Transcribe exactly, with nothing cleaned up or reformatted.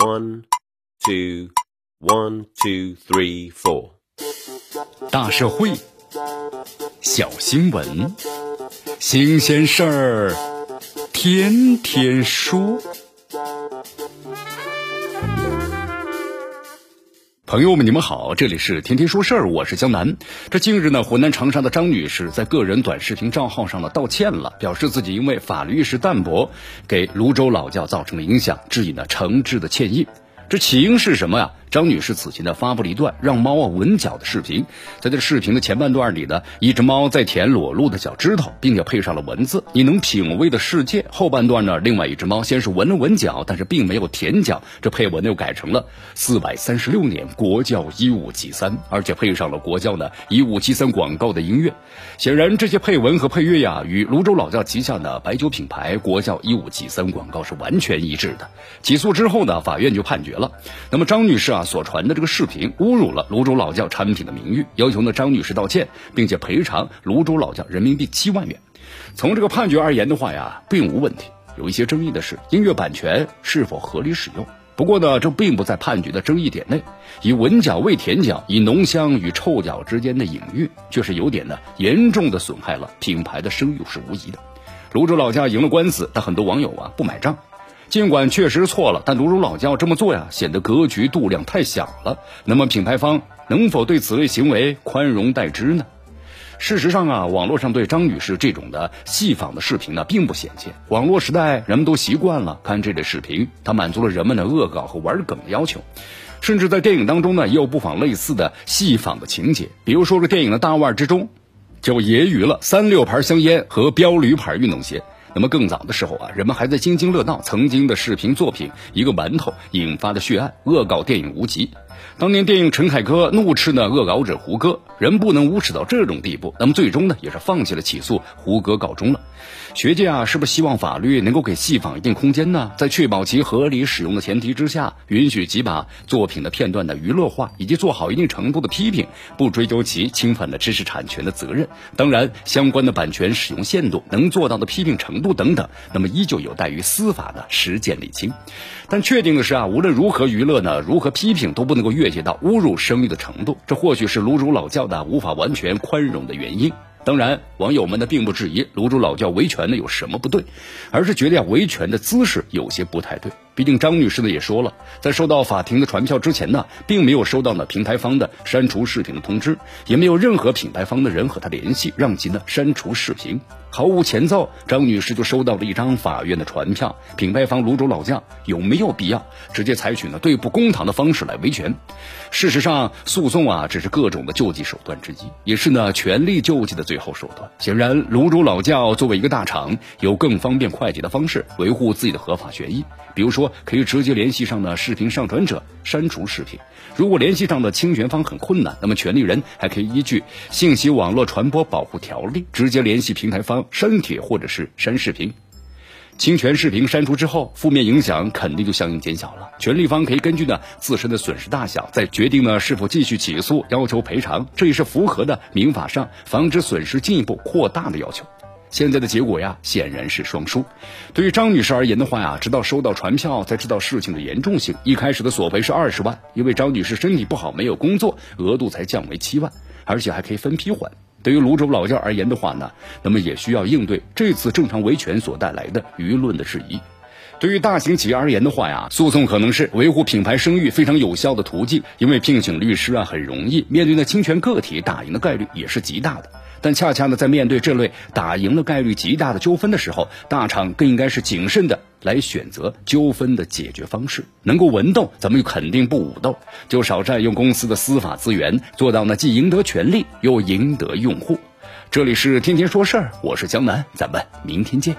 One, two, one, two, three, four。大社会，小新闻，新鲜事儿，天天说。朋友们，你们好，这里是天天说事儿，我是江南。这近日呢，湖南长沙的张女士在个人短视频账号上呢道歉了，表示自己因为法律意识淡薄，给泸州老窖造成了影响，致以呢诚挚的歉意。这起因是什么呀？张女士此前呢发布了一段让猫啊闻脚的视频，在这视频的前半段里呢，一只猫在舔裸露的脚趾头，并且配上了文字“你能品味的世界”。后半段呢，另外一只猫先是闻了闻脚，但是并没有舔脚，这配文又改成了四百三十六年国窖一五七三，而且配上了国窖呢一五七三广告的音乐。显然这些配文和配乐呀，与泸州老窖旗下的白酒品牌国窖一五七三广告是完全一致的。起诉之后呢，法院就判决了。那么张女士啊所传的这个视频侮辱了泸州老窖产品的名誉，要求呢张女士道歉，并且赔偿泸州老窖人民币七万元。从这个判决而言的话呀，并无问题。有一些争议的是音乐版权是否合理使用。不过呢，这并不在判决的争议点内。以闻脚为舔脚，以浓香与臭脚之间的隐喻，却是有点呢严重的损害了品牌的声誉是无疑的。泸州老窖赢了官司，但很多网友啊不买账。尽管确实错了，但泸州老窖这么做呀，显得格局度量太小了。那么品牌方能否对此类行为宽容待之呢？事实上啊，网络上对张女士这种的戏仿的视频呢，并不鲜见。网络时代，人们都习惯了看这类视频，它满足了人们的恶搞和玩梗的要求。甚至在电影当中呢，也有不妨类似的戏仿的情节。比如说，这电影的大腕之中，就揶揄了三六牌香烟和标驴牌运动鞋。那么更早的时候啊，人们还在津津乐道曾经的视频作品一个馒头引发的血案，恶搞电影无极。当年电影陈凯歌怒斥呢恶搞者胡歌，人不能无耻到这种地步，那么最终呢也是放弃了起诉胡歌告终了。学界啊是不是希望法律能够给戏仿一定空间呢？在确保其合理使用的前提之下，允许其把作品的片段的娱乐化，以及做好一定程度的批评，不追究其侵犯了知识产权的责任。当然相关的版权使用限度，能做到的批评程度等等，那么依旧有待于司法的实践理清。但确定的是啊，无论如何娱乐呢，如何批评，都不能够越界到侮辱声誉的程度，这或许是泸州老窖的无法完全宽容的原因。当然网友们呢并不质疑泸州老窖维权呢有什么不对，而是觉得维权的姿势有些不太对。毕竟张女士呢也说了，在收到法庭的传票之前呢，并没有收到呢平台方的删除视频的通知，也没有任何品牌方的人和她联系让其呢删除视频。毫无前奏，张女士就收到了一张法院的传票。品牌方泸州老窖有没有必要直接采取呢对簿公堂的方式来维权？事实上诉讼啊只是各种的救济手段之一，也是呢权力救济的最后手段。显然泸州老窖作为一个大厂，有更方便快捷的方式维护自己的合法权益。比如说可以直接联系上的视频上传者删除视频，如果联系上的侵权方很困难，那么权利人还可以依据信息网络传播保护条例直接联系平台方删帖或者是删视频。侵权视频删除之后，负面影响肯定就相应减小了。权利方可以根据呢自身的损失大小，再决定呢是否继续起诉要求赔偿，这也是符合的民法上防止损失进一步扩大的要求。现在的结果呀，显然是双输。对于张女士而言的话呀，直到收到传票才知道事情的严重性。一开始的索赔是二十万，因为张女士身体不好没有工作，额度才降为七万，而且还可以分批还。对于泸州老窖而言的话呢，那么也需要应对这次正常维权所带来的舆论的质疑。对于大型企业而言的话呀，诉讼可能是维护品牌声誉非常有效的途径，因为聘请律师啊很容易，面对的侵权个体打赢的概率也是极大的。但恰恰呢，在面对这类打赢的概率极大的纠纷的时候，大厂更应该是谨慎的来选择纠纷的解决方式。能够文斗，咱们就肯定不武斗，就少占用公司的司法资源，做到呢既赢得权利又赢得用户。这里是天天说事儿，我是江南，咱们明天见。